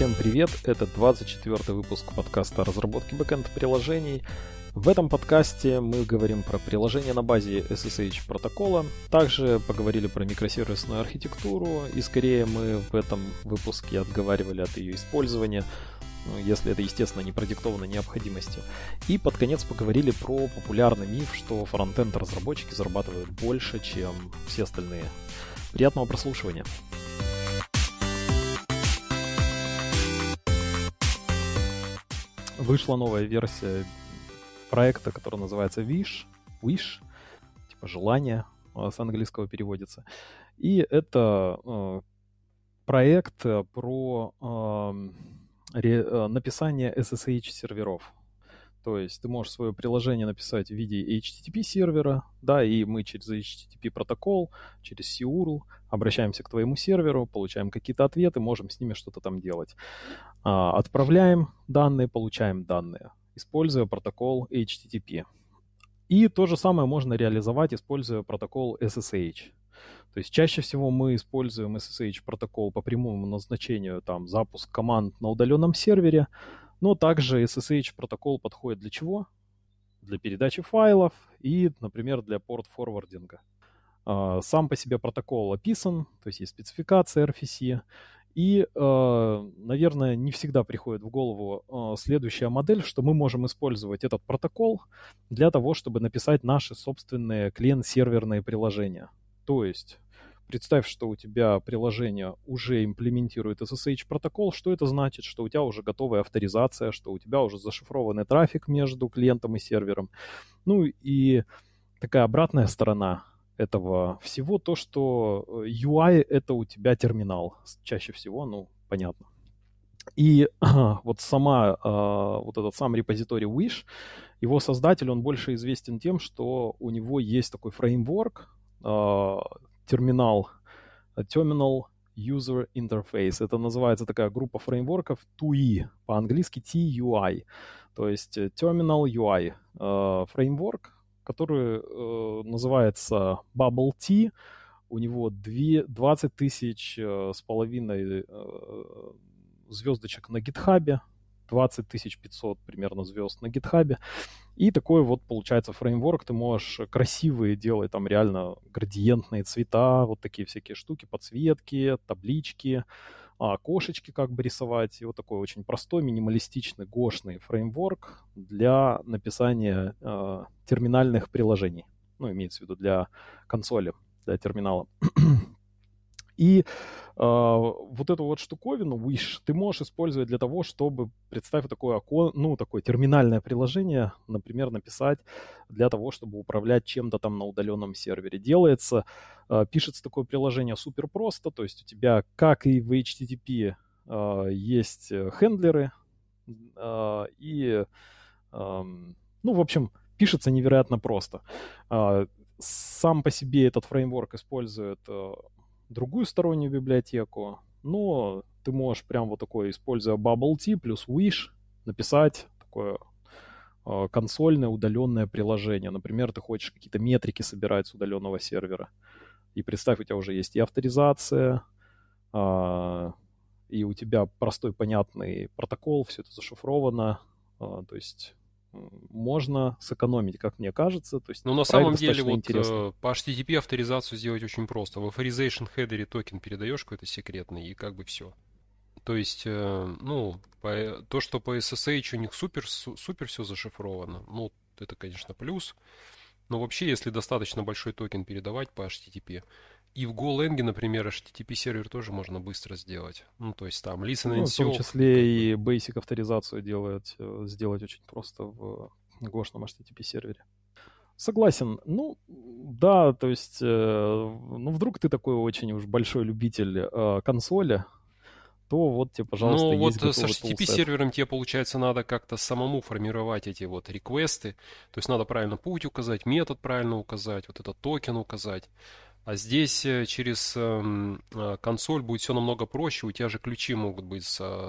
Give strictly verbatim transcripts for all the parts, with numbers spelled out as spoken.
Всем привет! Это двадцать четвёртый выпуск подкаста о разработке бэкэнд-приложений. В этом подкасте мы говорим про приложения на базе эс эс эйч протокола, также поговорили про микросервисную архитектуру, и скорее мы в этом выпуске отговаривали от ее использования, если это, естественно, не продиктовано необходимостью. И под конец поговорили про популярный миф, что фронтенд разработчики зарабатывают больше, чем все остальные. Приятного прослушивания! Вышла новая версия проекта, который называется Wish, Wish, типа желание, с английского переводится. И это э, проект про э, ре, э, написание эс эс эйч-серверов. То есть ты можешь свое приложение написать в виде эйч ти ти пи-сервера, да, и мы через эйч ти ти пи-протокол, через си ю ар эл обращаемся к твоему серверу, получаем какие-то ответы, можем с ними что-то там делать. А, отправляем данные, получаем данные, используя протокол эйч ти ти пи. И то же самое можно реализовать, используя протокол эс эс эйч. То есть чаще всего мы используем эс эс эйч-протокол по прямому назначению, там, запуск команд на удаленном сервере. Но также эс эс эйч-протокол подходит для чего? Для передачи файлов и, например, для порт-форвардинга. Сам по себе протокол описан, то есть есть спецификация эр эф си. И, наверное, не всегда приходит в голову следующая модель, что мы можем использовать этот протокол для того, чтобы написать наши собственные клиент-серверные приложения. То есть представь, что у тебя приложение уже имплементирует эс эс эйч-протокол. Что это значит? Что у тебя уже готовая авторизация, что у тебя уже зашифрованный трафик между клиентом и сервером. Ну и такая обратная сторона этого всего, то, что ю ай — это у тебя терминал. Чаще всего, ну, понятно. И вот сама, вот этот сам репозиторий Wish, его создатель, он больше известен тем, что у него есть такой фреймворк, терминал, Terminal User Interface. Это называется такая группа фреймворков ти ю ай, по-английски ти ю ай, то есть Terminal ю ай э, фреймворк, который э, называется Bubble Tea. У него двадцать тысяч э, с половиной э, звездочек на GitHub, двадцать тысяч пятьсот примерно звезд на GitHub. И такой вот получается фреймворк. Ты можешь красивые делать, там реально градиентные цвета, вот такие всякие штуки, подсветки, таблички, окошечки как бы рисовать. И вот такой очень простой, минималистичный, гошный фреймворк для написания э, терминальных приложений. Ну, имеется в виду для консоли, для терминала. И э, вот эту вот штуковину, Wish, ты можешь использовать для того, чтобы, представь, такое око, ну, такое терминальное приложение, например, написать для того, чтобы управлять чем-то там на удаленном сервере. Делается, э, пишется такое приложение супер просто, то есть у тебя, как и в эйч ти ти пи, э, есть хендлеры, э, и, э, ну, в общем, пишется невероятно просто. Э, сам по себе этот фреймворк использует э, другую стороннюю библиотеку, но ты можешь прям вот такой, используя Bubble Tea плюс Wish, написать такое э, консольное удаленное приложение. Например, ты хочешь какие-то метрики собирать с удаленного сервера. И представь, у тебя уже есть и авторизация, э, и у тебя простой, понятный протокол, все это зашифровано, э, то есть можно сэкономить, как мне кажется. То есть, но на самом деле вот, э, по эйч ти ти пи авторизацию сделать очень просто. В authorization хедере токен передаешь какой-то секретный, и как бы все. То есть, э, ну, по, то, что по эс эс эйч у них супер, супер все зашифровано, ну, это, конечно, плюс. Но вообще, если достаточно большой токен передавать по эйч ти ти пи, и в Golang, например, эйч ти ти пи-сервер тоже можно быстро сделать. Ну, то есть там listen and see. Ну, в том числе и basic авторизацию делать, сделать очень просто в гошном эйч ти ти пи-сервере. Согласен. Ну, да, то есть, ну, вдруг ты такой очень уж большой любитель консоли, то вот тебе, пожалуйста, ну, есть вот с эйч ти ти пи-сервером тебе, получается, надо как-то самому формировать эти вот реквесты. То есть надо правильно путь указать, метод правильно указать, вот этот токен указать. А здесь через консоль будет все намного проще, у тебя же ключи могут быть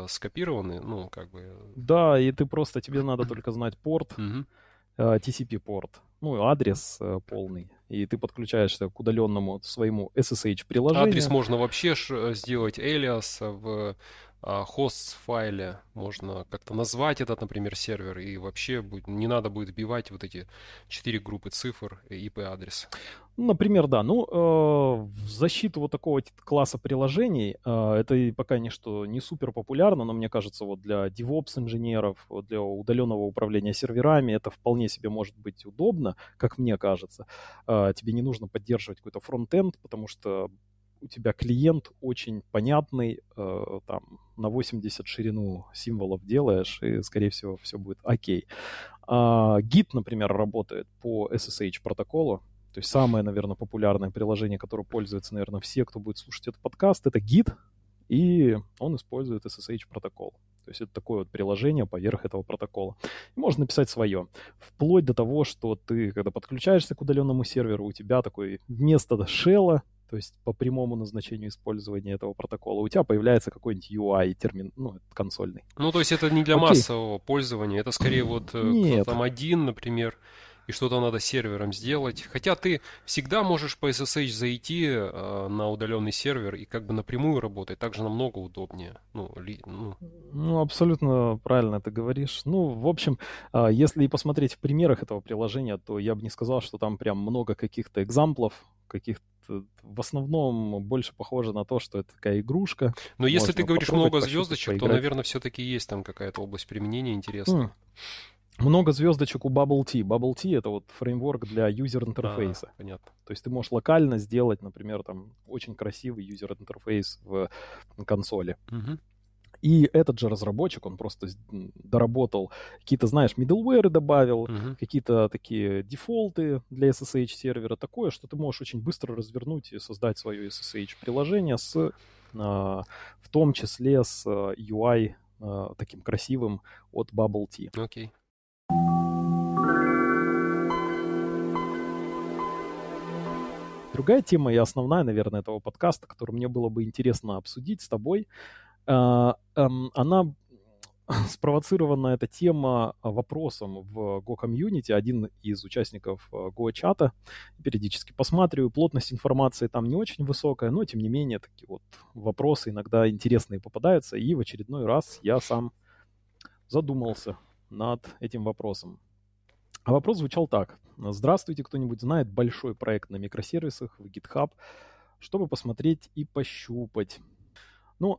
скопированы, ну, как бы... Да, и ты просто, тебе надо только знать порт, ти си пи-порт, ну, адрес полный, и ты подключаешься к удаленному своему эс эс эйч-приложению. Адрес можно вообще сделать alias в хост в файле, можно как-то назвать этот, например, сервер, и вообще будет, не надо будет вбивать вот эти четыре группы цифр и ай пи-адрес. Например, да. Ну, э, в защиту вот такого класса приложений, э, это пока не, что, не супер популярно, но мне кажется, вот для DevOps-инженеров, для удаленного управления серверами это вполне себе может быть удобно, как мне кажется. Э, тебе не нужно поддерживать какой-то фронт-энд, потому что у тебя клиент очень понятный, э, там, на восемьдесят ширину символов делаешь, и, скорее всего, все будет окей. А, Git, например, работает по эс эс эйч протоколу. То есть самое, наверное, популярное приложение, которое пользуются, наверное, все, кто будет слушать этот подкаст, это Git, и он использует эс эс эйч протокол. То есть это такое вот приложение поверх этого протокола. И можно написать свое. Вплоть до того, что ты, когда подключаешься к удаленному серверу, у тебя такое вместо шелла, то есть по прямому назначению использования этого протокола, у тебя появляется какой-нибудь ю ай, термин, ну, консольный. Ну, то есть это не для Окей. массового пользования, это скорее вот Нет. там один, например, и что-то надо сервером сделать. Хотя ты всегда можешь по эс эс эйч зайти э, на удаленный сервер и как бы напрямую работать, так же намного удобнее. Ну, ли, ну. ну, абсолютно правильно ты говоришь. Ну, в общем, э, если и посмотреть в примерах этого приложения, то я бы не сказал, что там прям много каких-то экзамплов, каких-то в основном больше похоже на то, что это такая игрушка. Но можно, если ты говоришь много звездочек, поиграть, то, наверное, все-таки есть там какая-то область применения интересная. Mm. Много звездочек у Bubble Tea. Bubble Tea — это вот фреймворк для юзер-интерфейса. А, понятно. То есть ты можешь локально сделать, например, там очень красивый юзер-интерфейс в консоли. Mm-hmm. И этот же разработчик, он просто доработал какие-то, знаешь, middleware добавил, uh-huh. какие-то такие дефолты для эс эс эйч-сервера, такое, что ты можешь очень быстро развернуть и создать свое эс эс эйч-приложение, с, э, в том числе с ю ай э, таким красивым от Bubble Tea. Okay. Другая тема и основная, наверное, этого подкаста, которую мне было бы интересно обсудить с тобой, она спровоцирована, эта тема, вопросом в Go-комьюнити. Один из участников Go-чата, периодически посматриваю, плотность информации там не очень высокая, но, тем не менее, такие вот вопросы иногда интересные попадаются, и в очередной раз я сам задумался над этим вопросом. А вопрос звучал так. Здравствуйте, кто-нибудь знает большой проект на микросервисах в GitHub, чтобы посмотреть и пощупать? Ну,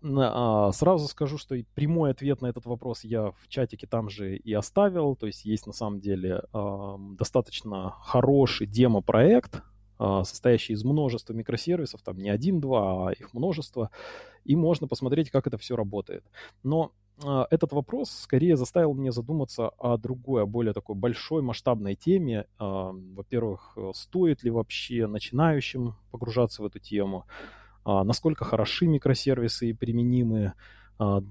сразу скажу, что прямой ответ на этот вопрос я в чатике там же и оставил. То есть есть на самом деле достаточно хороший демо-проект, состоящий из множества микросервисов, там не один-два, а их множество, и можно посмотреть, как это все работает. Но этот вопрос скорее заставил меня задуматься о другой, о более такой большой масштабной теме. Во-первых, стоит ли вообще начинающим погружаться в эту тему? Насколько хороши микросервисы и применимы,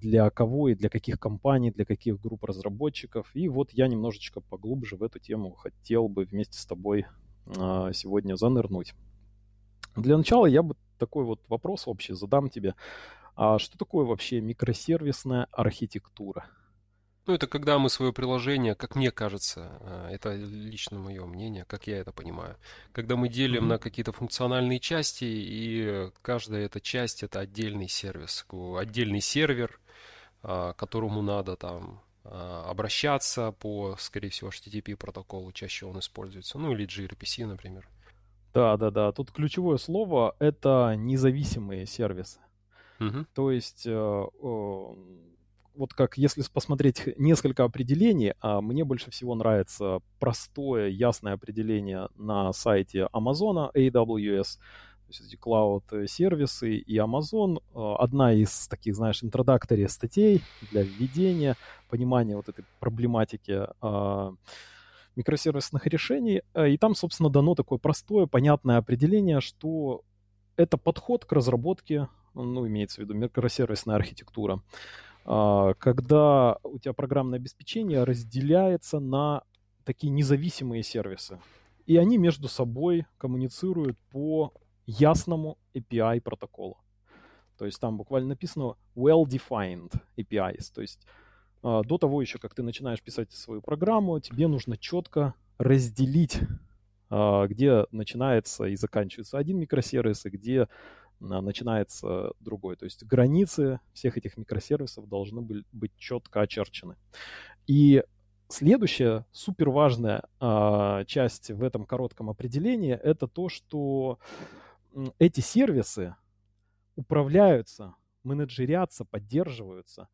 для кого и для каких компаний, для каких групп разработчиков. И вот я немножечко поглубже в эту тему хотел бы вместе с тобой сегодня занырнуть. Для начала я бы такой вот вопрос вообще задам тебе. А что такое вообще микросервисная архитектура? Ну, это когда мы свое приложение, как мне кажется, это лично мое мнение, как я это понимаю, когда мы делим mm-hmm. на какие-то функциональные части, и каждая эта часть — это отдельный сервис, отдельный сервер, к которому надо там обращаться по, скорее всего, эйч ти ти пи протоколу, чаще он используется, ну, или gRPC, например. Да-да-да, тут ключевое слово — это независимые сервисы. Mm-hmm. То есть... Вот как, если посмотреть несколько определений, а мне больше всего нравится простое, ясное определение на сайте Amazon, эй дабл ю эс, то есть клауд-сервисы и Amazon. Одна из таких, знаешь, introductory статей для введения, понимания вот этой проблематики микросервисных решений. И там, собственно, дано такое простое, понятное определение, что это подход к разработке, ну, имеется в виду микросервисная архитектура, когда у тебя программное обеспечение разделяется на такие независимые сервисы. И они между собой коммуницируют по ясному эй пи ай протоколу. То есть там буквально написано well-defined эй пи ай. То есть до того еще, как ты начинаешь писать свою программу, тебе нужно четко разделить, где начинается и заканчивается один микросервис, и где начинается другой. То есть границы всех этих микросервисов должны быть четко очерчены. И следующая суперважная э, часть в этом коротком определении — это то, что эти сервисы управляются, менеджерятся, поддерживаются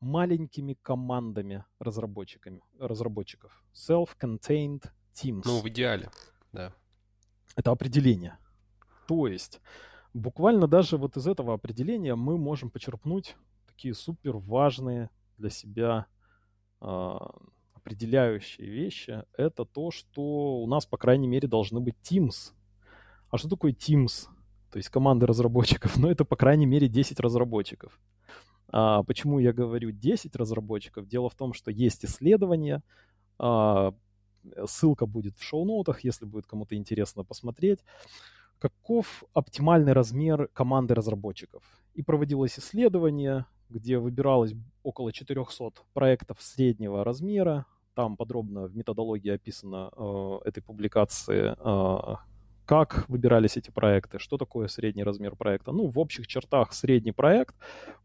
маленькими командами разработчиков. Self-contained teams. Ну, в идеале, да. Это определение. То есть буквально даже вот из этого определения мы можем почерпнуть такие суперважные для себя э, определяющие вещи. Это то, что у нас, по крайней мере, должны быть teams. А что такое teams? То есть команды разработчиков. Ну, это, по крайней мере, десять разработчиков. А почему я говорю десять разработчиков? Дело в том, что есть исследования, а, ссылка будет в шоу-ноутах, если будет кому-то интересно посмотреть, каков оптимальный размер команды разработчиков. И проводилось исследование, где выбиралось около четырехсот проектов среднего размера. Там подробно в методологии описано э, этой публикации, э, как выбирались эти проекты, что такое средний размер проекта. Ну, в общих чертах средний проект,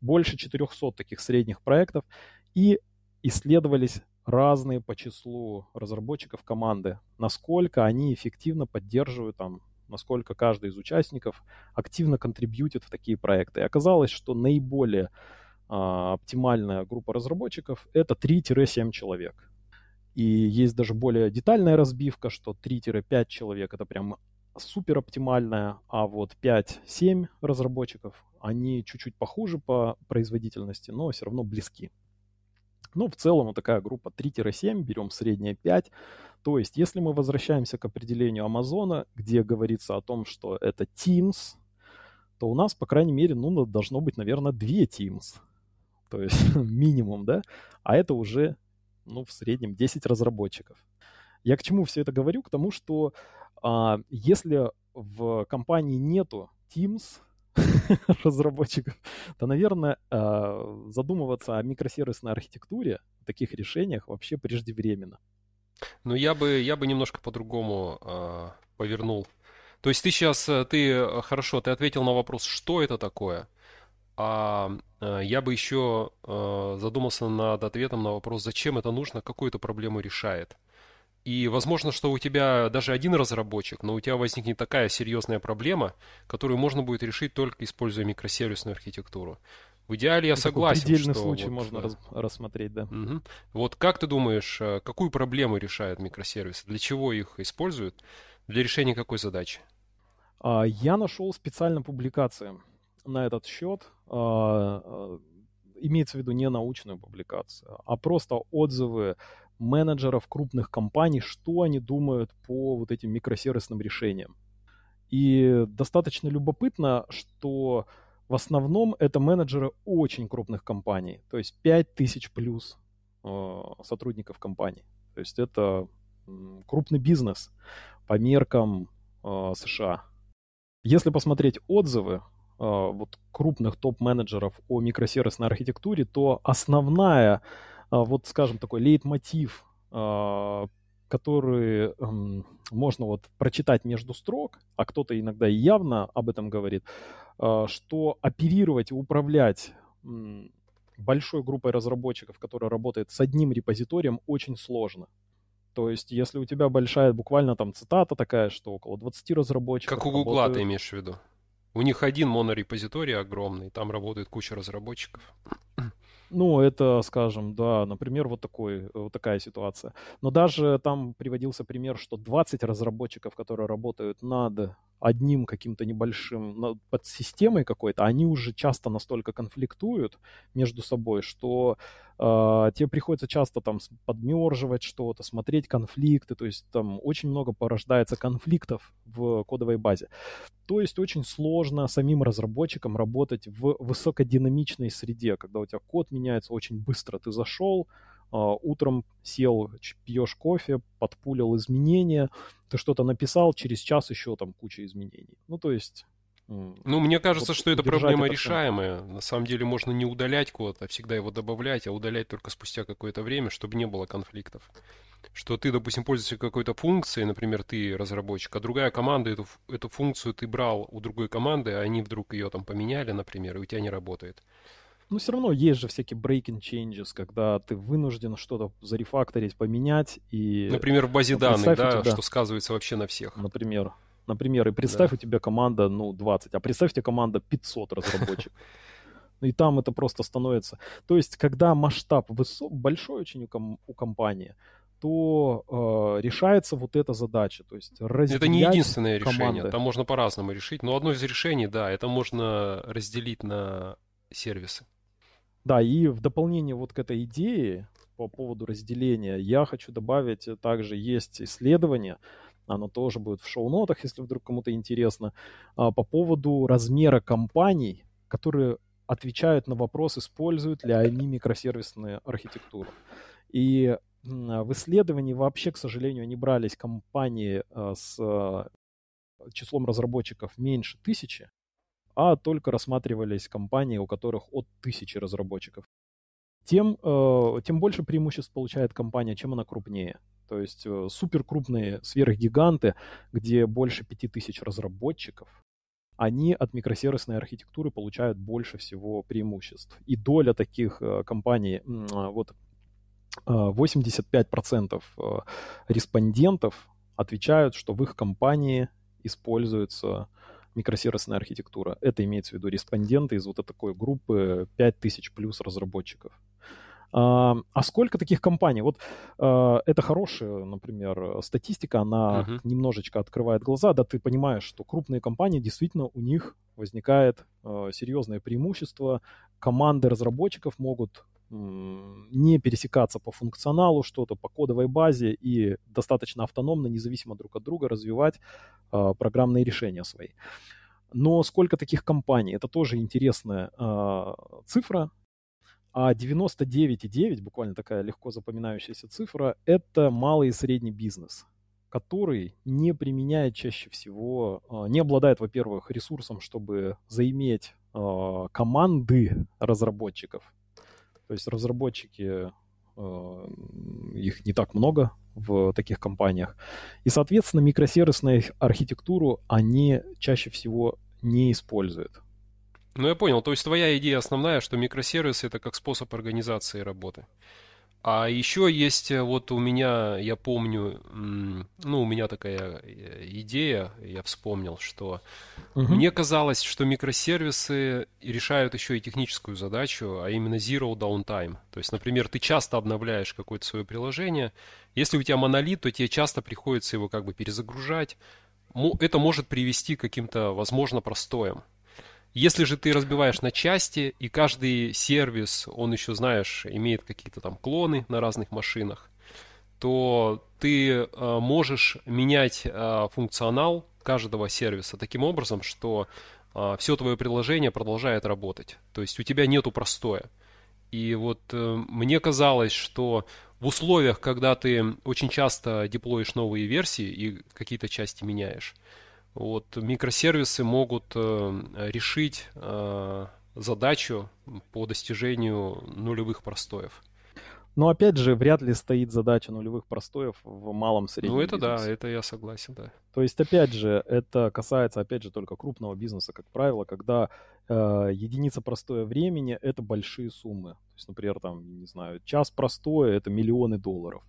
больше четырехсот таких средних проектов. И исследовались разные по числу разработчиков команды, насколько они эффективно поддерживают, там, насколько каждый из участников активно контрибьютит в такие проекты. И оказалось, что наиболее а, оптимальная группа разработчиков — это три-семь человек. И есть даже более детальная разбивка, что три-пять человек — это прям супер оптимальная, а вот пять-семь разработчиков, они чуть-чуть похуже по производительности, но все равно близки. Ну, в целом, вот такая группа три-семь, берем среднее пять. То есть, если мы возвращаемся к определению Амазона, где говорится о том, что это Teams, то у нас, по крайней мере, ну, должно быть, наверное, две Teams. То есть, минимум, да? А это уже, ну, в среднем десять разработчиков. Я к чему все это говорю? К тому, что а, если в компании нету Teams разработчиков, то, наверное, задумываться о микросервисной архитектуре, таких решениях вообще преждевременно. Ну, я бы, я бы немножко по-другому э, повернул. То есть ты сейчас, ты, хорошо, ты ответил на вопрос, что это такое, а э, я бы еще э, задумался над ответом на вопрос, зачем это нужно, какую эту проблему решает. И возможно, что у тебя даже один разработчик, но у тебя возникнет такая серьезная проблема, которую можно будет решить только используя микросервисную архитектуру. В идеале я это согласен, что... Предельный случай вот, можно да. рассмотреть, да. Угу. Вот как ты думаешь, какую проблему решают микросервисы? Для чего их используют? Для решения какой задачи? Я нашел специально публикацию на этот счет. Имеется в виду не научную публикацию, а просто отзывы менеджеров крупных компаний, что они думают по вот этим микросервисным решениям. И достаточно любопытно, что в основном это менеджеры очень крупных компаний, то есть пять тысяч плюс э, сотрудников компаний. То есть это м, крупный бизнес по меркам э, США. Если посмотреть отзывы э, вот крупных топ-менеджеров о микросервисной архитектуре, то основная вот, скажем, такой лейтмотив, который можно вот прочитать между строк, а кто-то иногда и явно об этом говорит, что оперировать и управлять большой группой разработчиков, которая работает с одним репозиторием, очень сложно. То есть, если у тебя большая, буквально там цитата такая, что около двадцати разработчиков... Как у Гугла работают... ты имеешь в виду? У них один монорепозиторий огромный, там работает куча разработчиков. Ну, это, скажем, да, например, вот, такой, вот такая ситуация. Но даже там приводился пример, что двадцать разработчиков, которые работают над одним каким-то небольшим, над подсистемой какой-то, они уже часто настолько конфликтуют между собой, что э, тебе приходится часто там подмерживать что-то, смотреть конфликты, то есть там очень много порождается конфликтов в кодовой базе. То есть очень сложно самим разработчикам работать в высокодинамичной среде, когда у тебя код меняется очень быстро. Ты зашел, утром сел, пьешь кофе, подпулил изменения, ты что-то написал, через час еще там куча изменений. Ну, то есть Ну, мне кажется, вот, что это проблема это решаемая. На самом деле можно не удалять код, а всегда его добавлять, а удалять только спустя какое-то время, чтобы не было конфликтов. Что ты, допустим, пользуешься какой-то функцией, например, ты разработчик, а другая команда, эту, эту функцию ты брал у другой команды, а они вдруг ее там поменяли, например, и у тебя не работает. Ну, все равно есть же всякие breaking changes, когда ты вынужден что-то зарефакторить, поменять. И... Например, в базе ну, данных, да, тебя... что сказывается вообще на всех. Например, например и представь, да. у тебя команда, ну, двадцать, а представь, у тебя команда пятьсот разработчиков. И там это просто становится... То есть, когда масштаб высо... большой очень у, ком... у компании, то э, решается вот эта задача. То есть разделять это не единственное команды. Решение, там можно по-разному решить. Но одно из решений, да, это можно разделить на сервисы. Да, и в дополнение вот к этой идее по поводу разделения я хочу добавить, также есть исследование, оно тоже будет в шоу-нотах, если вдруг кому-то интересно, по поводу размера компаний, которые отвечают на вопрос, используют ли они микросервисную архитектуру. И в исследовании вообще, к сожалению, не брались компании с числом разработчиков меньше тысячи, а только рассматривались компании, у которых от тысячи разработчиков. Тем, э, тем больше преимуществ получает компания, чем она крупнее. То есть э, суперкрупные сверхгиганты, где больше пяти тысяч разработчиков, они от микросервисной архитектуры получают больше всего преимуществ. И доля таких э, компаний, э, вот э, восемьдесят пять процентов э, респондентов отвечают, что в их компании используется микросервисная архитектура. Это имеется в виду респонденты из вот такой группы пять тысяч плюс разработчиков. А, а сколько таких компаний? Вот а, это хорошая, например, статистика, она uh-huh. немножечко открывает глаза, да, ты понимаешь, что крупные компании, действительно, у них возникает а, серьезное преимущество. Команды разработчиков могут м- не пересекаться по функционалу что-то, по кодовой базе и достаточно автономно, независимо друг от друга развивать а, программные решения свои. Но сколько таких компаний? Это тоже интересная а, цифра. А девяносто девять целых девять десятых, буквально такая легко запоминающаяся цифра, это малый и средний бизнес, который не применяет чаще всего, не обладает, во-первых, ресурсом, чтобы заиметь команды разработчиков. То есть разработчики, их не так много в таких компаниях. И, соответственно, микросервисную архитектуру они чаще всего не используют. Ну, я понял. То есть твоя идея основная, что микросервисы — это как способ организации работы. А еще есть вот у меня, я помню, ну, у меня такая идея, я вспомнил, что угу. мне казалось, что микросервисы решают еще и техническую задачу, а именно zero downtime. То есть, например, ты часто обновляешь какое-то свое приложение. Если у тебя монолит, то тебе часто приходится его как бы перезагружать. Это может привести к каким-то, возможно, простоям. Если же ты разбиваешь на части, и каждый сервис, он еще, знаешь, имеет какие-то там клоны на разных машинах, то ты можешь менять функционал каждого сервиса таким образом, что все твое приложение продолжает работать. То есть у тебя нету простоя. И вот мне казалось, что в условиях, когда ты очень часто деплоишь новые версии и какие-то части меняешь, вот микросервисы могут э, решить э, задачу по достижению нулевых простоев. Но опять же, вряд ли стоит задача нулевых простоев в малом среднем бизнесе. Ну это бизнесе. Да, это я согласен, да. То есть опять же, это касается опять же только крупного бизнеса, как правило, когда э, единица простоя времени — это большие суммы. То есть, например, там, не знаю, час простоя — это миллионы долларов.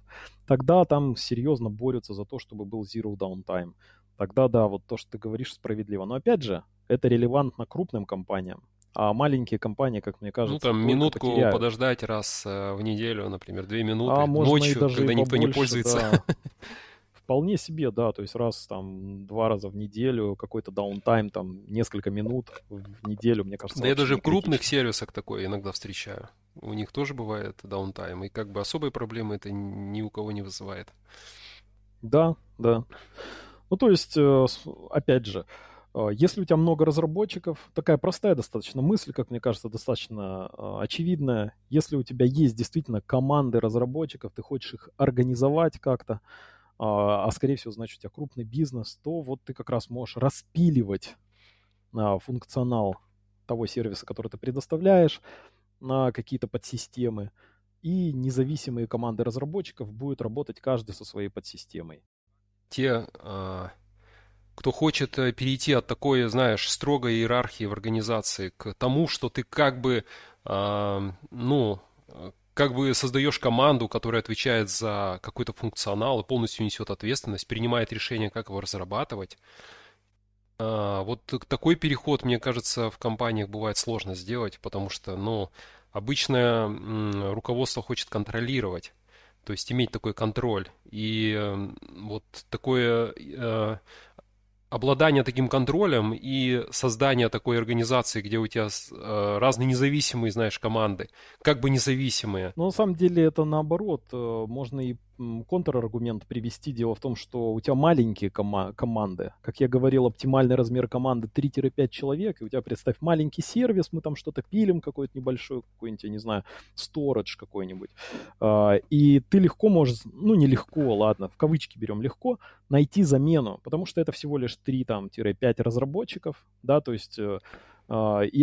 Тогда там серьезно борются за то, чтобы был zero downtime. Тогда да, вот то, что ты говоришь, справедливо. Но опять же, это релевантно крупным компаниям, а маленькие компании, как мне кажется, ну там минутку потеряют. Подождать раз в неделю, например, две минуты, а ночью, даже когда никто побольше, не пользуется. Да. Вполне себе, да, то есть раз там два раза в неделю, какой-то даунтайм, там несколько минут в неделю, мне кажется. Да я даже в крупных сервисах такое иногда встречаю. У них тоже бывает даунтайм, и как бы особой проблемы это ни у кого не вызывает. Да, да. Ну, то есть, опять же, если у тебя много разработчиков, такая простая достаточно мысль, как мне кажется, достаточно очевидная. Если у тебя есть действительно команды разработчиков, ты хочешь их организовать как-то, а, скорее всего, значит, у тебя крупный бизнес, то вот ты как раз можешь распиливать функционал того сервиса, который ты предоставляешь, на какие-то подсистемы. И независимые команды разработчиков будут работать каждый со своей подсистемой. Те, кто хочет перейти от такой, знаешь, строгой иерархии в организации к тому, что ты как бы, ну, как бы создаешь команду, которая отвечает за какой-то функционал и полностью несет ответственность, принимает решение, как его разрабатывать. Вот такой переход, мне кажется, в компаниях бывает сложно сделать, потому что, ну, обычно руководство хочет контролировать, то есть иметь такой контроль. И вот такое э, обладание таким контролем и создание такой организации, где у тебя э, разные независимые, знаешь, команды, как бы независимые. Но на самом деле это наоборот. Можно и контраргумент привести. Дело в том, что у тебя маленькие кома- команды. Как я говорил, оптимальный размер команды три-пять человек. И у тебя, представь, маленький сервис, мы там что-то пилим, какой-то небольшой, какой-нибудь, я не знаю, сторидж какой-нибудь. И ты легко можешь, ну не легко, ладно, в кавычки берем легко, найти замену. Потому что это всего лишь три-пять разработчиков, да, то есть и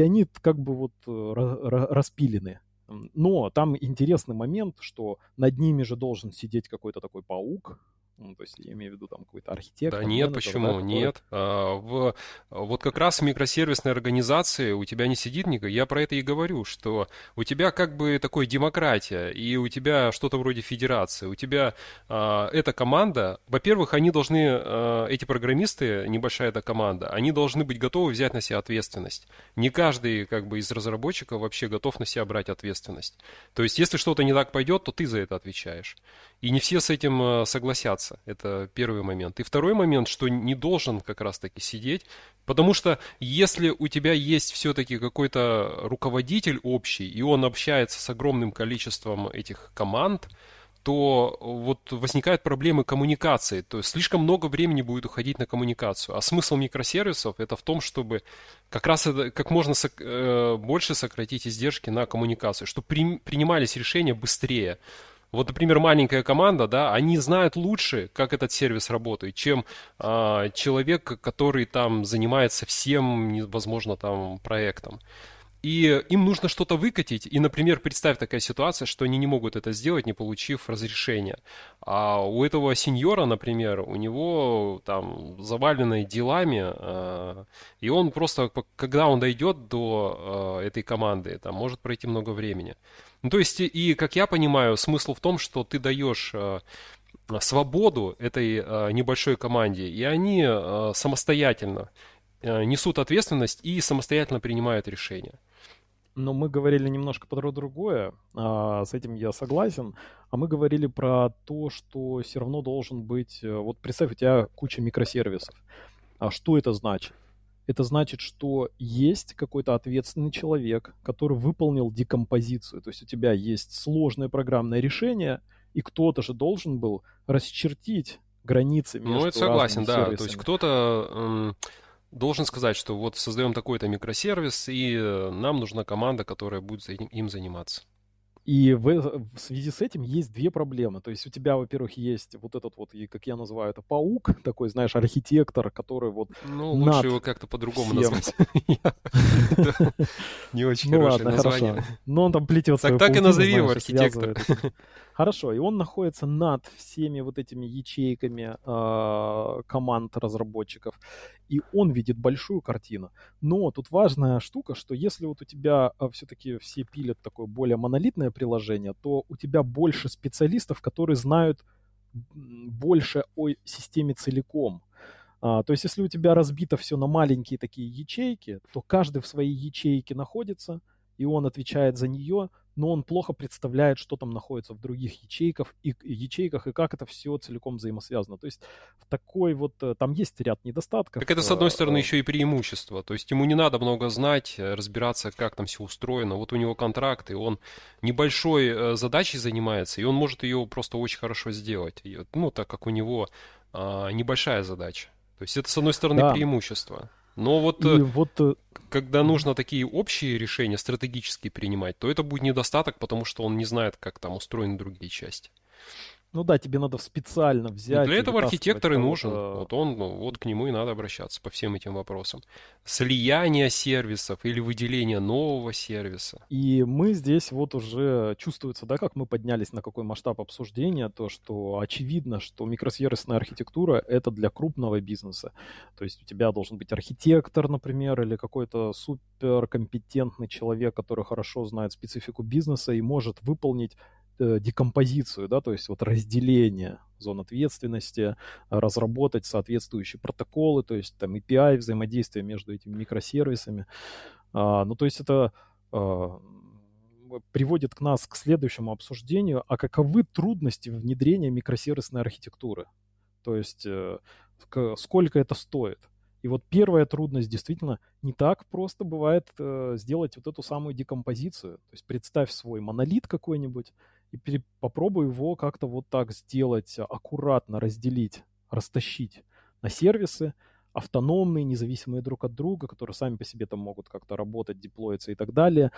они как бы вот распилены. Но там интересный момент, что над ними же должен сидеть какой-то такой паук, ну, то есть я имею в виду там какой-то архитектор. Да нет, почему? Да, нет. А, в, вот как раз в микросервисной организации у тебя не сидит никак. Я про это и говорю, что у тебя как бы такая демократия, и у тебя что-то вроде федерации. У тебя а, эта команда, во-первых, они должны, а, эти программисты, небольшая эта команда, они должны быть готовы взять на себя ответственность. Не каждый как бы из разработчиков вообще готов на себя брать ответственность. То есть если что-то не так пойдет, то ты за это отвечаешь. И не все с этим согласятся. Это первый момент. И второй момент, что не должен как раз-таки сидеть, потому что если у тебя есть все-таки какой-то руководитель общий, и он общается с огромным количеством этих команд, то вот возникают проблемы коммуникации. То есть слишком много времени будет уходить на коммуникацию. А смысл микросервисов это в том, чтобы как раз это, как можно сок, э, больше сократить издержки на коммуникацию, чтобы при, принимались решения быстрее. Вот, например, маленькая команда, да, они знают лучше, как этот сервис работает, чем а, человек, который там занимается всем, возможно, там проектом. И им нужно что-то выкатить. И, например, представь такая ситуация, что они не могут это сделать, не получив разрешения. А у этого сеньора, например, у него там завалены делами, и он просто, когда он дойдет до этой команды, там может пройти много времени. Ну, то есть, и, как я понимаю, смысл в том, что ты даешь свободу этой небольшой команде, и они самостоятельно несут ответственность и самостоятельно принимают решения. Но мы говорили немножко про другое, с этим я согласен, а мы говорили про то, что все равно должен быть... Вот представь, у тебя куча микросервисов. А что это значит? Это значит, что есть какой-то ответственный человек, который выполнил декомпозицию. То есть у тебя есть сложное программное решение, и кто-то же должен был расчертить границы между разными сервисами. Ну, это согласен, да. То есть кто-то... должен сказать, что вот создаем такой-то микросервис, и нам нужна команда, которая будет им заниматься. И в, в связи с этим есть две проблемы. То есть у тебя, во-первых, есть вот этот вот, и, как я называю это, паук, такой, знаешь, архитектор, который вот... Ну, лучше его как-то по-другому всем назвать. Не очень хорошее название. Но он там плетет свою паутину. Так и назови его архитектор. Хорошо, и он находится над всеми вот этими ячейками команд разработчиков, и он видит большую картину. Но тут важная штука, что если вот у тебя все-таки все пилят такое более монолитное приложение, то у тебя больше специалистов, которые знают больше о системе целиком. А, то есть если у тебя разбито все на маленькие такие ячейки, то каждый в своей ячейке находится, и он отвечает за нее, но он плохо представляет, что там находится в других ячейках и, ячейках, и как это все целиком взаимосвязано. То есть в такой вот... Там есть ряд недостатков. Так это, с одной стороны, еще и преимущество. То есть ему не надо много знать, разбираться, как там все устроено. Вот у него контракт, и он небольшой задачей занимается, и он может ее просто очень хорошо сделать. Ну, так как у него а, небольшая задача. То есть это, с одной стороны, да, преимущество. Но вот, вот когда нужно такие общие решения стратегические принимать, то это будет недостаток, потому что он не знает, как там устроены другие части. Ну да, тебе надо специально взять... Но для этого архитектор и нужен. Вот он, вот к нему и надо обращаться по всем этим вопросам. Слияние сервисов или выделение нового сервиса. И мы здесь вот уже чувствуется, да, как мы поднялись на какой масштаб обсуждения, то, что очевидно, что микросервисная архитектура — это для крупного бизнеса. То есть у тебя должен быть архитектор, например, или какой-то суперкомпетентный человек, который хорошо знает специфику бизнеса и может выполнить декомпозицию, да, то есть вот разделение зон ответственности, разработать соответствующие протоколы, то есть там эй пи ай, взаимодействие между этими микросервисами. А, ну, то есть это а, приводит к нас к следующему обсуждению, а каковы трудности внедрения микросервисной архитектуры? То есть э, к, сколько это стоит? И вот первая трудность действительно не так просто бывает э, сделать вот эту самую декомпозицию. То есть представь свой монолит какой-нибудь и пере- попробуй его как-то вот так сделать, аккуратно разделить, растащить на сервисы, автономные, независимые друг от друга, которые сами по себе там могут как-то работать, деплоиться и так далее,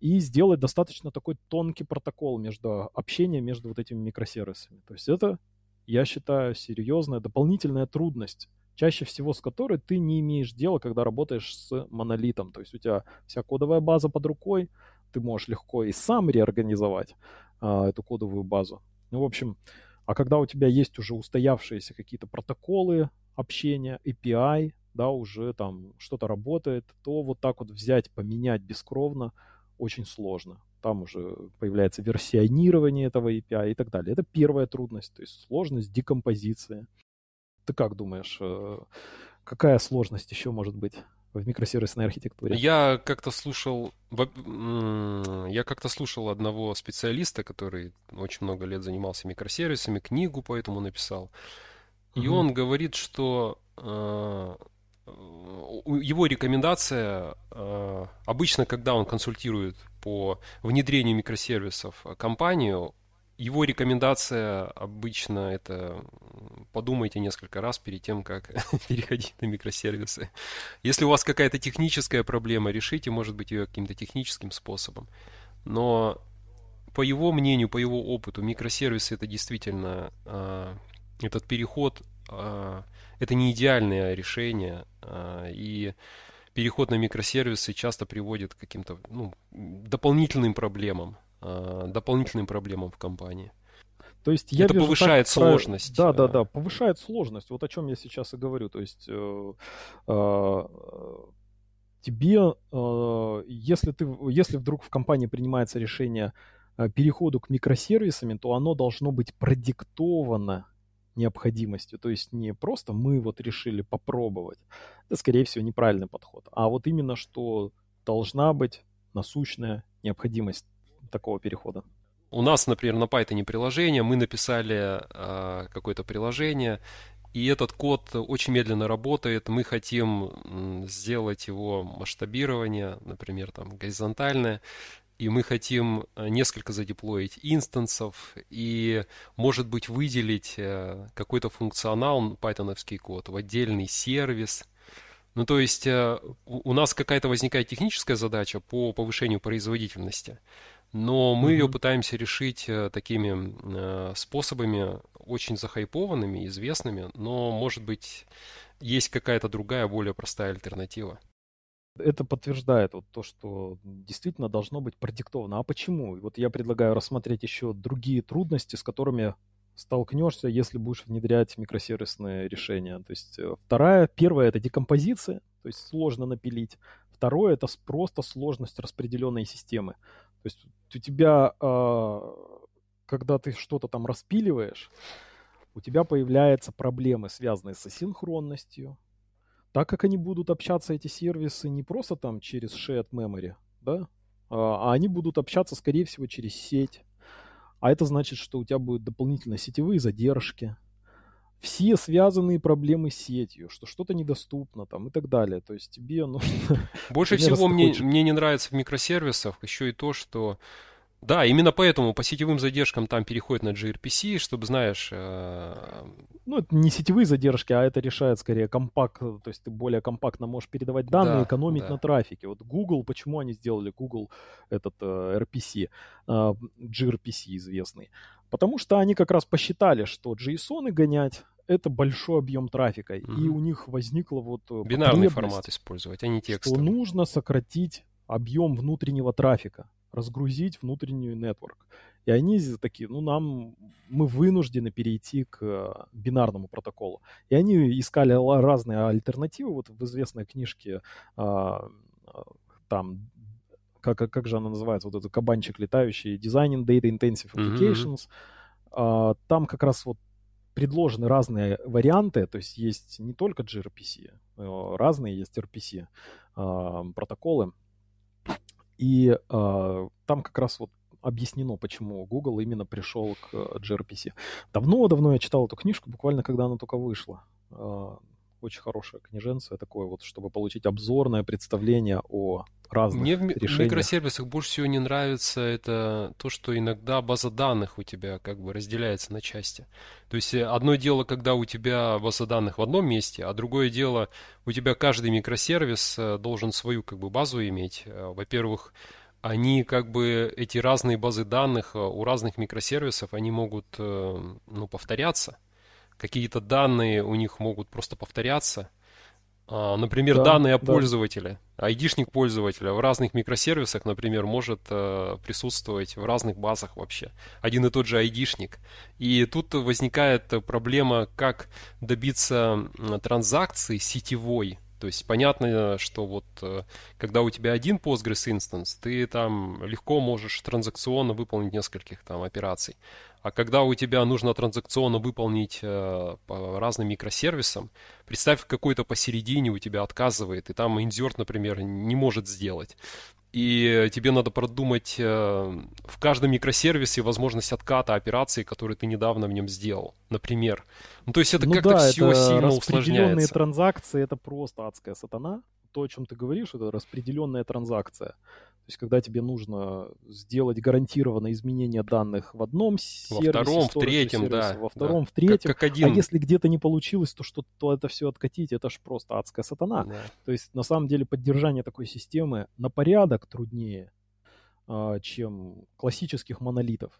и сделать достаточно такой тонкий протокол между общением между вот этими микросервисами. То есть это, я считаю, серьезная дополнительная трудность, чаще всего с которой ты не имеешь дела, когда работаешь с монолитом. То есть у тебя вся кодовая база под рукой, ты можешь легко и сам реорганизовать а, эту кодовую базу. Ну, в общем, а когда у тебя есть уже устоявшиеся какие-то протоколы общения, эй пи ай, да, уже там что-то работает, то вот так вот взять, поменять бескровно очень сложно. Там уже появляется версионирование этого эй пи ай и так далее. Это первая трудность, то есть сложность декомпозиции. Ты как думаешь, какая сложность еще может быть в микросервисной архитектуре? Я как-то слушал, я как-то слушал одного специалиста, который очень много лет занимался микросервисами, книгу по этому написал. И угу. он говорит, что его рекомендация обычно, когда он консультирует по внедрению микросервисов компанию, его рекомендация обычно это подумайте несколько раз перед тем, как переходить на микросервисы. Если у вас какая-то техническая проблема, решите, может быть, ее каким-то техническим способом. Но по его мнению, по его опыту, микросервисы это действительно э, этот переход, э, это не идеальное решение. Э, и переход на микросервисы часто приводит к каким-то ну, дополнительным проблемам. дополнительным проблемам в компании. То есть я это вижу, повышает так, сложность. Да, да, да, повышает сложность. Вот о чем я сейчас и говорю. То есть э, э, тебе, э, если, ты, если вдруг в компании принимается решение э, переходу к микросервисам, то оно должно быть продиктовано необходимостью. То есть не просто мы вот решили попробовать. Это, скорее всего, неправильный подход. А вот именно, что должна быть насущная необходимость такого перехода. У нас, например, на Python приложение, мы написали э, какое-то приложение, и этот код очень медленно работает, мы хотим сделать его масштабирование, например, там горизонтальное, и мы хотим несколько задеплоить инстансов, и, может быть, выделить какой-то функционал, Python-овский код, в отдельный сервис. Ну, то есть э, у нас какая-то возникает техническая задача по повышению производительности, но мы mm-hmm. ее пытаемся решить такими э, способами, очень захайпованными, известными, но, может быть, есть какая-то другая, более простая альтернатива. Это подтверждает вот то, что действительно должно быть продиктовано. А почему? Вот я предлагаю рассмотреть еще другие трудности, с которыми столкнешься, если будешь внедрять микросервисные решения. То есть вторая, первая — это декомпозиция, то есть сложно напилить. Второе — это просто сложность распределенной системы. То есть у тебя, когда ты что-то там распиливаешь, у тебя появляются проблемы, связанные с асинхронностью. Так как они будут общаться, эти сервисы, не просто там через shared memory, да, а они будут общаться, скорее всего, через сеть. А это значит, что у тебя будут дополнительно сетевые задержки. Все связанные проблемы с сетью, что что-то недоступно там и так далее. То есть тебе нужно... Больше всего мне, мне не нравится в микросервисах еще и то, что... Да, именно поэтому по сетевым задержкам там переходит на gRPC, чтобы, знаешь... Э... Ну, это не сетевые задержки, а это решает скорее компакт, то есть ты более компактно можешь передавать данные, да, экономить да. на трафике. Вот Google, почему они сделали Google этот э, эр пи си, э, gRPC известный? Потому что они как раз посчитали, что JSON гонять — это большой объем трафика. Mm-hmm. И у них возникла вот бинарный формат использовать, а не текстовый. Что нужно сократить объем внутреннего трафика, разгрузить внутренний нетворк. И они такие, ну, нам, мы вынуждены перейти к бинарному протоколу. И они искали разные альтернативы. Вот в известной книжке, а, там, как, как, как же она называется, вот этот кабанчик летающий, Design and Data Intensive Applications, mm-hmm. а, там как раз вот предложены разные варианты, то есть есть не только gRPC, разные есть эр пи си а, протоколы. И а, там как раз вот объяснено, почему Google именно пришел к gRPC. Давно-давно я читал эту книжку, буквально когда она только вышла. Очень хорошая книженция, такое вот, чтобы получить обзорное представление о разных Мне решениях. Мне в микросервисах больше всего не нравится это то, что иногда база данных у тебя как бы разделяется на части. То есть одно дело, когда у тебя база данных в одном месте, а другое дело, у тебя каждый микросервис должен свою как бы базу иметь. Во-первых, они как бы, эти разные базы данных у разных микросервисов, они могут, ну, повторяться. Какие-то данные у них могут просто повторяться. Например, да, данные о да. пользователе, ай ди-шник пользователя в разных микросервисах, например, может присутствовать в разных базах вообще. Один и тот же ай ди-шник. И тут возникает проблема, как добиться транзакции сетевой. То есть понятно, что вот когда у тебя один Postgres инстанс, ты там легко можешь транзакционно выполнить нескольких там операций. А когда у тебя нужно транзакционно выполнить э, по разным микросервисам, представь, какой-то посередине у тебя отказывает, и там инсерт, например, не может сделать. И тебе надо продумать э, в каждом микросервисе возможность отката операции, которую ты недавно в нем сделал, например. Ну, то есть это ну как-то да, все это сильно распределенные усложняется. Распределенные транзакции — это просто адская сатана. То, о чем ты говоришь, это распределенная транзакция. То есть, когда тебе нужно сделать гарантированное изменение данных в одном сервисе, во втором, в третьем, сервиса, да, во втором, да. в третьем, как, как один. А если где-то не получилось, то что то это все откатить, это ж просто адская сатана. Да. То есть, на самом деле, поддержание такой системы на порядок труднее, чем классических монолитов.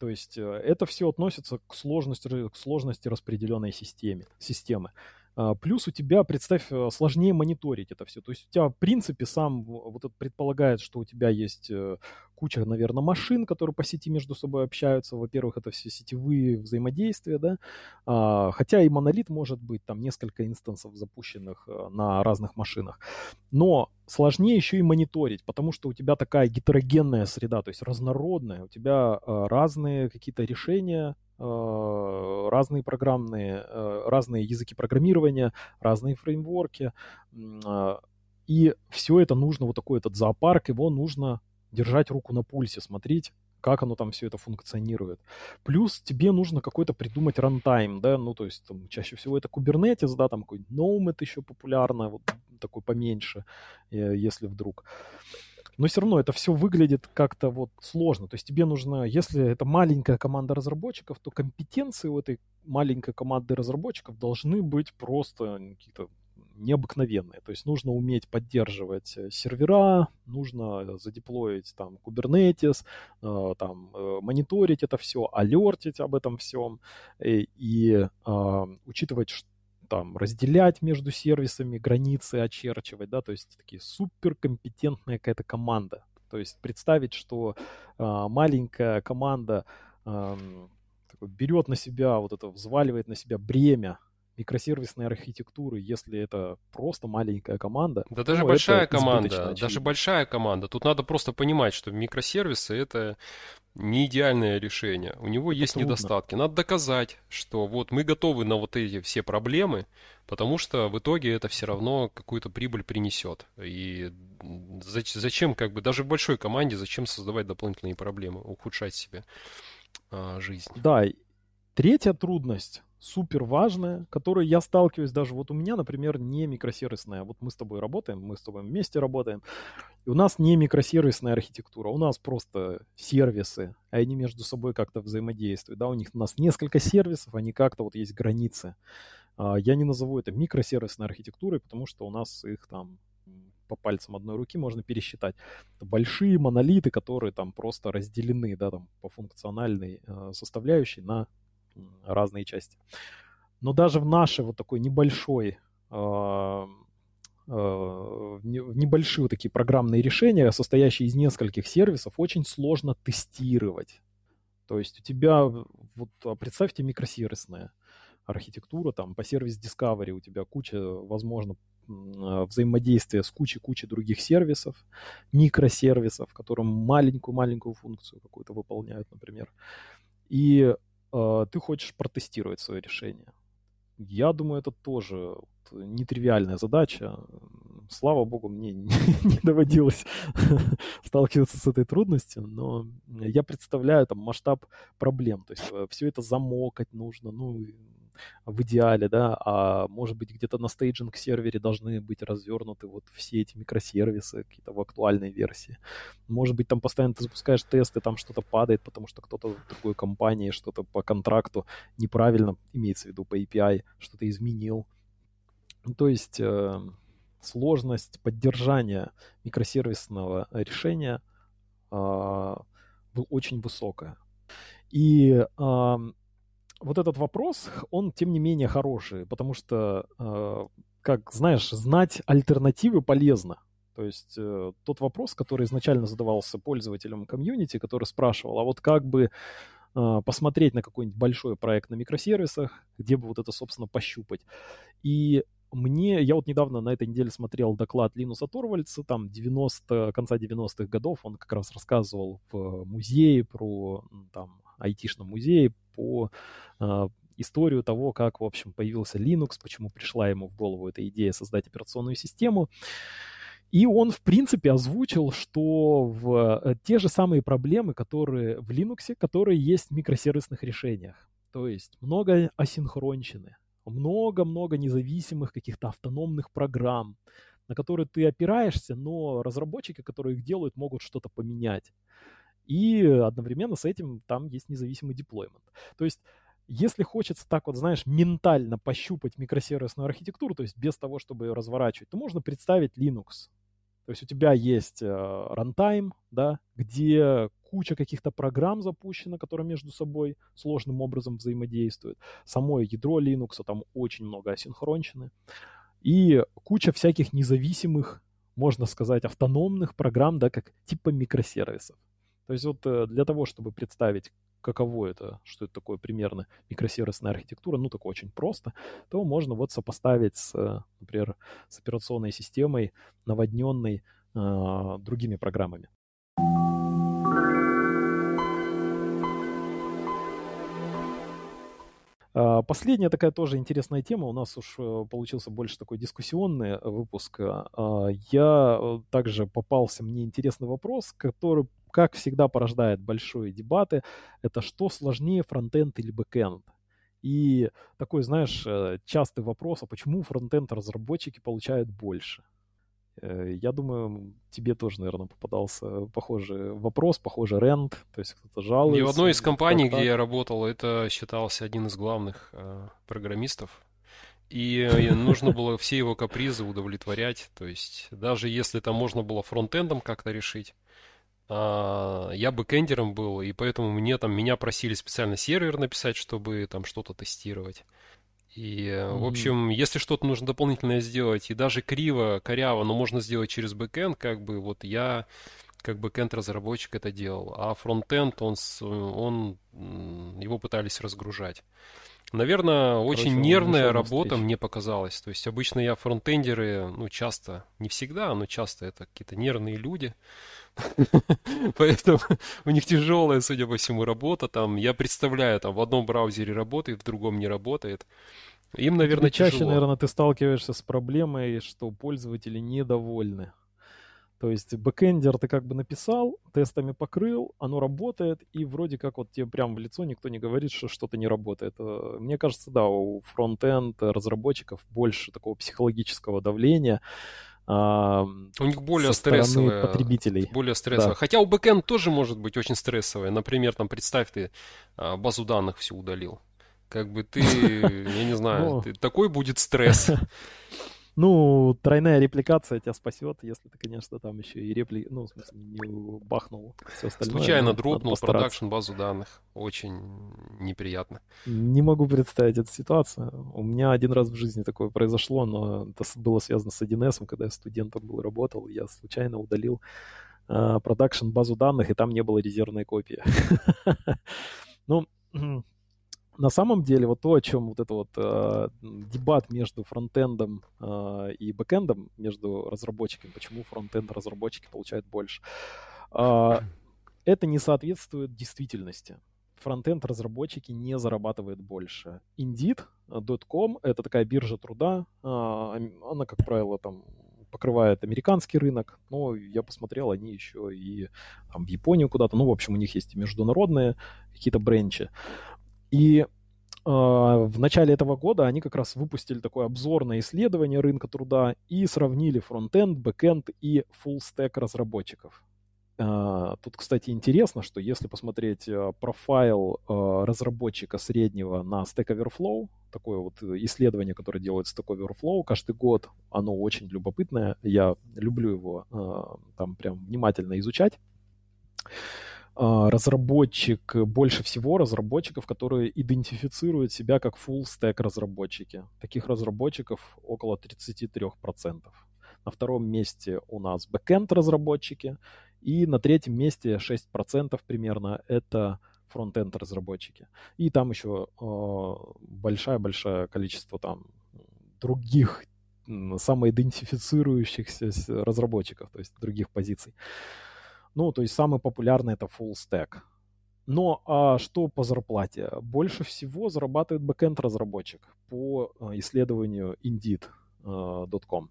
То есть, это все относится к сложности, к сложности распределенной системы. системы. Плюс у тебя, представь, сложнее мониторить это все. То есть у тебя, в принципе, сам вот это предполагает, что у тебя есть куча, наверное, машин, которые по сети между собой общаются. Во-первых, это все сетевые взаимодействия, да. Хотя и монолит может быть, там несколько инстансов запущенных на разных машинах. Но сложнее еще и мониторить, потому что у тебя такая гетерогенная среда, то есть разнородная. У тебя разные какие-то решения, разные программные, разные языки программирования, разные фреймворки. И все это нужно, вот такой этот зоопарк, его нужно держать руку на пульсе, смотреть, как оно там все это функционирует. Плюс тебе нужно какой-то придумать рантайм, да, ну то есть там, чаще всего это Kubernetes, да, там какой-нибудь Nomad еще популярно, вот такой поменьше, если вдруг... Но все равно это все выглядит как-то вот сложно. То есть тебе нужно, если это маленькая команда разработчиков, то компетенции у этой маленькой команды разработчиков должны быть просто какие-то необыкновенные. То есть нужно уметь поддерживать сервера, нужно задеплоить там Kubernetes, э, там э, мониторить это все, алертить об этом всем э, и э, учитывать, что там, разделять между сервисами, границы очерчивать, да, то есть такие суперкомпетентная какая-то команда. То есть представить, что э, маленькая команда э, берет на себя, вот это взваливает на себя бремя микросервисной архитектуры, если это просто маленькая команда. Да даже большая команда, даже большая команда. Тут надо просто понимать, что микросервисы — это не идеальное решение. У него это есть трудно. Недостатки. Надо доказать, что вот мы готовы на вот эти все проблемы, потому что в итоге это все равно какую-то прибыль принесет. И зачем, как бы, даже в большой команде, зачем создавать дополнительные проблемы, ухудшать себе а, жизнь. Да, третья трудность супер важная, которой я сталкиваюсь даже вот у меня, например, не микросервисная. Вот мы с тобой работаем, мы с тобой вместе работаем, и у нас не микросервисная архитектура, у нас просто сервисы, а они между собой как-то взаимодействуют. Да, у них у нас несколько сервисов, они как-то вот есть границы. Я не назову это микросервисной архитектурой, потому что у нас их там по пальцам одной руки можно пересчитать. Это большие монолиты, которые там просто разделены, да, там, по функциональной э, составляющей на э, разные части. Но даже в нашей вот такой небольшой... Э, в небольшие вот такие программные решения, состоящие из нескольких сервисов, очень сложно тестировать. То есть у тебя, вот представьте, микросервисная архитектура, там по сервис Discovery у тебя куча, возможно, взаимодействия с кучей-кучей других сервисов, микросервисов, которым маленькую-маленькую функцию какую-то выполняют, например. И э, ты хочешь протестировать свое решение. Я думаю, это тоже нетривиальная задача. Слава богу, мне не доводилось сталкиваться с этой трудностью, но я представляю там масштаб проблем. То есть все это замокать нужно, ну, в идеале, да, а может быть где-то на стейджинг-сервере должны быть развернуты вот все эти микросервисы, какие-то в актуальной версии. Может быть, там постоянно ты запускаешь тесты, там что-то падает, потому что кто-то в другой компании что-то по контракту неправильно, имеется в виду по эй пи ай, что-то изменил. То есть э, сложность поддержания микросервисного решения э, очень высокая. И э, вот этот вопрос, он, тем не менее, хороший, потому что, э, как знаешь, знать альтернативы полезно. То есть э, тот вопрос, который изначально задавался пользователям комьюнити, который спрашивал, а вот как бы посмотреть на какой-нибудь большой проект на микросервисах, где бы вот это, собственно, пощупать. И мне, я вот недавно на этой неделе смотрел доклад Линуса Торвальдса, там девяностых, конца девяностых годов, он как раз рассказывал в музее, про, там, айтишном музее, по э, историю того, как, в общем, появился Linux, почему пришла ему в голову эта идея создать операционную систему. И он, в принципе, озвучил, что в те же самые проблемы, которые в Linux, которые есть в микросервисных решениях. То есть много асинхронщины, много-много независимых каких-то автономных программ, на которые ты опираешься, но разработчики, которые их делают, могут что-то поменять. И одновременно с этим там есть независимый деплоймент. То есть если хочется так вот, знаешь, ментально пощупать микросервисную архитектуру, то есть без того, чтобы ее разворачивать, то можно представить Linux. То есть у тебя есть рантайм, э, да, где куча каких-то программ запущена, которые между собой сложным образом взаимодействуют. Само ядро Linux, там очень много асинхронщины. И куча всяких независимых, можно сказать, автономных программ, да, как типа микросервисов. То есть вот э, для того, чтобы представить, каково это, что это такое примерно микросервисная архитектура, ну, так очень просто, то можно вот сопоставить с, например, с операционной системой, наводненной э, другими программами. Последняя такая тоже интересная тема. У нас уж получился больше такой дискуссионный выпуск. Я также попался, мне интересный вопрос, который, как всегда, порождает большие дебаты. Это что сложнее, фронтенд или бэкенд? И такой, знаешь, частый вопрос, а почему фронтенд-разработчики получают больше? Я думаю, тебе тоже, наверное, попадался похожий вопрос, похожий рент, то есть кто-то жалуется. И в одной из компаний, где я работал, это считался один из главных э, программистов, и нужно было все его капризы удовлетворять, то есть даже если там можно было фронтендом как-то решить, э, я бэкэндером был, и поэтому мне там, меня просили специально сервер написать, чтобы там что-то тестировать. И, в общем, mm-hmm. если что-то нужно дополнительное сделать, и даже криво, коряво, но можно сделать через бэкэнд, как бы вот я, как бэкэнд-разработчик, это делал. А фронтенд, он, он, его пытались разгружать. Наверное, очень Короче, нервная работа встречи. Мне показалась. То есть обычно я фронтендеры, ну, часто, не всегда, но часто это какие-то нервные люди. Поэтому у них тяжелая, судя по всему, работа. Там, я представляю, там в одном браузере работает, в другом не работает. Им, наверное, тяжело. Чаще, наверное, ты сталкиваешься с проблемой, что пользователи недовольны. То есть бэкэндер ты как бы написал, тестами покрыл, оно работает, и вроде как вот тебе прямо в лицо никто не говорит, что что-то не работает. Мне кажется, да, у фронт-энд разработчиков больше такого психологического давления. У них более стрессовые потребителей. Более стрессовые. Да. Хотя у бэкэнд тоже может быть очень стрессовые. Например, там представь, ты базу данных всю удалил. Как бы ты, я не знаю, такой будет стресс. Ну, тройная репликация тебя спасет, если ты, конечно, там еще и репли... Ну, в смысле, не бахнул все остальное. Случайно дропнул продакшн-базу данных. Очень неприятно. Не могу представить эту ситуацию. У меня один раз в жизни такое произошло, но это было связано с один эс, когда я студентом был, работал. Я случайно удалил продакшн-базу данных, и там не было резервной копии. Ну... На самом деле, вот то, о чем вот это вот э, дебат между фронтендом э, и бэкэндом, между разработчиками, почему фронтенд-разработчики получают больше, э, это не соответствует действительности. Фронтенд-разработчики не зарабатывают больше. Indeed точка ком — это такая биржа труда, э, она, как правило, там... покрывает американский рынок, но я посмотрел, они еще и там, в Японию куда-то, ну, в общем, у них есть и международные какие-то бренчи. И э, в начале этого года они как раз выпустили такое обзорное исследование рынка труда и сравнили фронт-энд, бэк-энд и фулл-стэк разработчиков. Э, тут, кстати, интересно, что если посмотреть профайл э, разработчика среднего на Stack Overflow, такое вот исследование, которое делает Stack Overflow каждый год, оно очень любопытное. Я люблю его э, там прям внимательно изучать. Э, разработчик, больше всего разработчиков, которые идентифицируют себя как full-stack разработчики. Таких разработчиков около тридцать три процента. На втором месте у нас backend разработчики. И на третьем месте шесть процентов примерно это фронт-энд разработчики. И там еще большое-большое э, количество там других м, самоидентифицирующихся разработчиков, то есть других позиций. Ну, то есть самый популярный — это full stack. Но а что по зарплате? Больше всего зарабатывает бэкэнд разработчик по исследованию Indeed точка ком.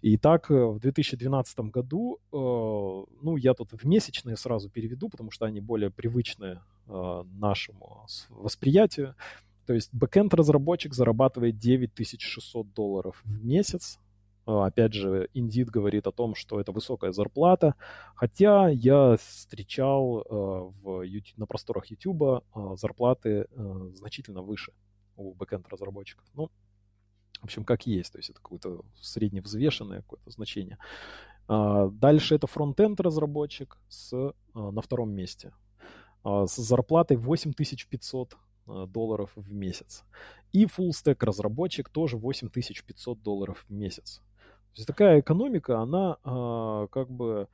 И так, в две тысячи двенадцатом году, э, ну, я тут в месячные сразу переведу, потому что они более привычны э, нашему восприятию. То есть бэкэнд-разработчик зарабатывает девять тысяч шестьсот долларов в месяц. Опять же, Indeed говорит о том, что это высокая зарплата. Хотя я встречал э, в YouTube, на просторах YouTube э, зарплаты э, значительно выше у бэкэнд-разработчиков. Ну, в общем, как есть, то есть это какое-то средневзвешенное какое-то значение. Дальше это фронт-энд разработчик с, на втором месте с зарплатой восемь тысяч пятьсот долларов в месяц. И full-stack разработчик тоже восемь тысяч пятьсот долларов в месяц. То есть такая экономика, она как бы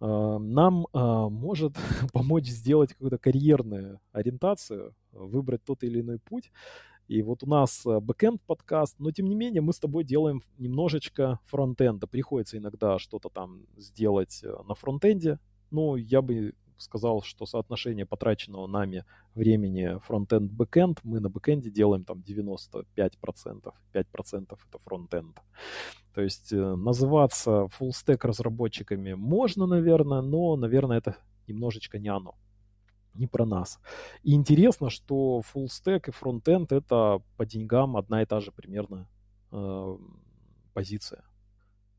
нам может помочь сделать какую-то карьерную ориентацию, выбрать тот или иной путь. И вот у нас бэкэнд подкаст, но тем не менее мы с тобой делаем немножечко фронтенда. Приходится иногда что-то там сделать на фронтенде. Ну, я бы сказал, что соотношение потраченного нами времени фронтенд-бэкэнд, мы на бэкэнде делаем там девяносто пять процентов, пять процентов это фронтенд. То есть называться фуллстэк разработчиками можно, наверное, но, наверное, это немножечко не оно. Не про нас. И интересно, что full-stack и фронт-энд — это по деньгам одна и та же примерно э, позиция.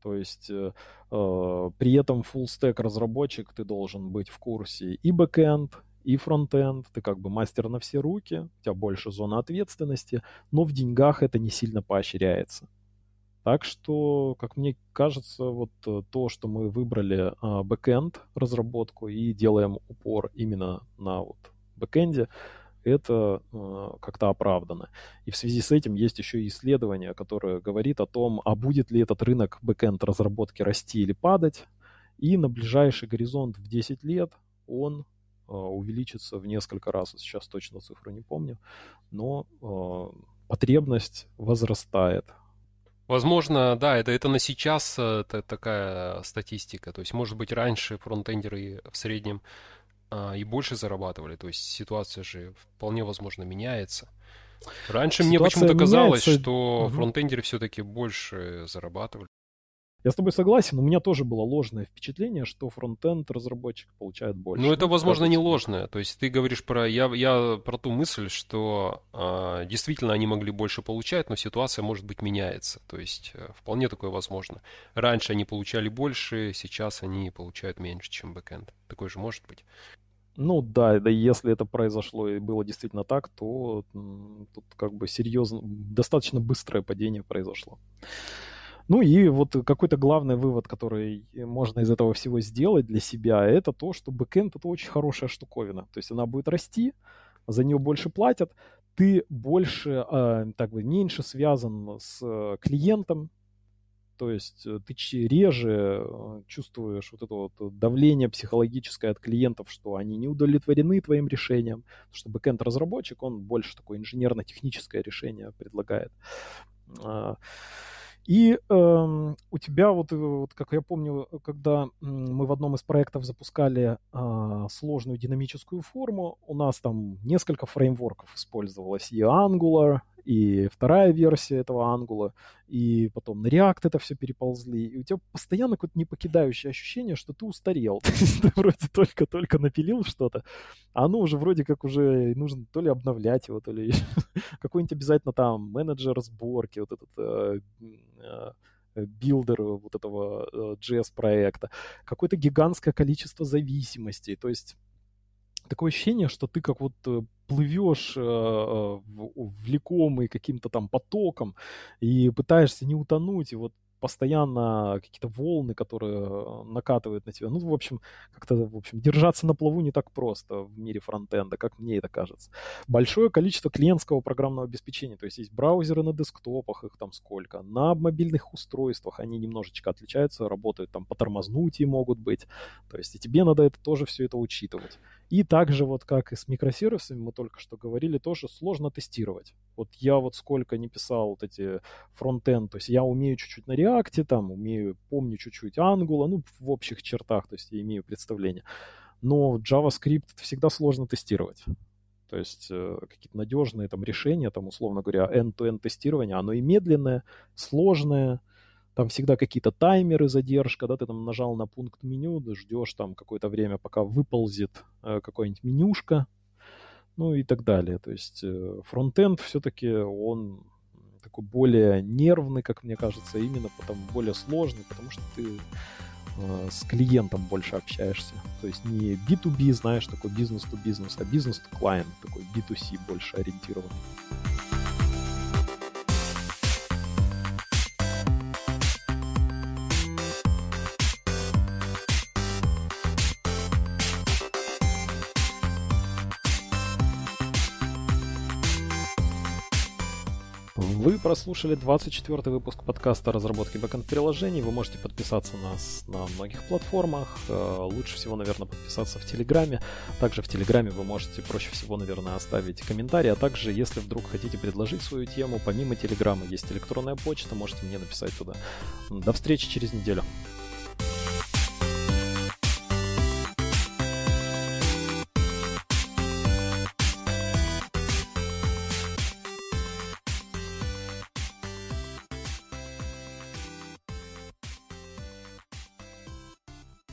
То есть э, при этом full-stack разработчик, ты должен быть в курсе и бэкэнд, и фронт-энд, ты как бы мастер на все руки, у тебя больше зона ответственности, но в деньгах это не сильно поощряется. Так что, как мне кажется, вот то, что мы выбрали бэкэнд разработку и делаем упор именно на вот бэкэнде, это э, как-то оправдано. И в связи с этим есть еще и исследование, которое говорит о том, а будет ли этот рынок бэкэнд разработки расти или падать. И на ближайший горизонт в десять лет он э, увеличится в несколько раз. Сейчас точно цифру не помню, но э, потребность возрастает. Возможно, да, это, это на сейчас это такая статистика. То есть, может быть, раньше фронтендеры в среднем а, и больше зарабатывали. То есть ситуация же вполне возможно меняется. Раньше ситуация мне почему-то меняется. Казалось, что угу. фронтендеры все-таки больше зарабатывали. Я с тобой согласен, у меня тоже было ложное впечатление, что фронтенд разработчик получает больше. Ну, это, возможно, не ложное. То есть ты говоришь про... Я, я про ту мысль, что э, действительно они могли больше получать, но ситуация, может быть, меняется. То есть э, вполне такое возможно. Раньше они получали больше, сейчас они получают меньше, чем бэкэнд. Такое же может быть. Ну да, да, если это произошло и было действительно так, то м, тут как бы серьезно, достаточно быстрое падение произошло. Ну и вот какой-то главный вывод, который можно из этого всего сделать для себя, это то, что бэкэнд — это очень хорошая штуковина. То есть она будет расти, за нее больше платят, ты больше, так бы, меньше связан с клиентом, то есть ты реже чувствуешь вот это вот давление психологическое от клиентов, что они не удовлетворены твоим решением, потому что бэкэнд-разработчик, он больше такое инженерно-техническое решение предлагает. И э, у тебя, вот, вот как я помню, когда мы в одном из проектов запускали э, сложную динамическую форму, у нас там несколько фреймворков использовалось. И Angular, и вторая версия этого Angular, и потом на React это все переползли. И у тебя постоянно какое-то непокидающее ощущение, что ты устарел. Ты вроде только-только напилил что-то, а оно уже вроде как уже нужно то ли обновлять его, то ли какой-нибудь обязательно там менеджер сборки, вот этот билдер вот этого джей эс-проекта. Какое-то гигантское количество зависимостей. То есть такое ощущение, что ты как вот плывешь влекомый каким-то там потоком и пытаешься не утонуть, и вот постоянно какие-то волны, которые накатывают на тебя. Ну, в общем, как-то, в общем, держаться на плаву не так просто в мире фронтенда, как мне это кажется. Большое количество клиентского программного обеспечения, то есть есть браузеры на десктопах, их там сколько, на мобильных устройствах они немножечко отличаются, работают там по тормознутии могут быть, то есть и тебе надо это тоже все это учитывать. И также вот как и с микросервисами мы только что говорили, тоже сложно тестировать. Вот я вот сколько не писал вот эти фронтенд, то есть я умею чуть-чуть на React, там умею, помню чуть-чуть Angular, ну в общих чертах, то есть я имею представление. Но JavaScript всегда сложно тестировать. То есть э, какие-то надежные там решения, там условно говоря, end-to-end тестирование, оно и медленное, сложное. Там всегда какие-то таймеры, задержка, да, ты там нажал на пункт меню, ждешь там какое-то время, пока выползет э, какое-нибудь менюшка, ну и так далее. То есть э, фронтенд все-таки он такой более нервный, как мне кажется, именно потому, более сложный, потому что ты э, с клиентом больше общаешься. То есть не би ту би, знаешь, такой бизнес-ту-бизнес, а бизнес-ту-клиент, такой би ту си больше ориентирован. Вы прослушали двадцать четвёртый выпуск подкаста о разработке бэкэнд-приложений. Вы можете подписаться на нас на многих платформах. Лучше всего, наверное, подписаться в Телеграме. Также в Телеграме вы можете проще всего, наверное, оставить комментарий. А также, если вдруг хотите предложить свою тему, помимо Телеграма есть электронная почта, можете мне написать туда. До встречи через неделю.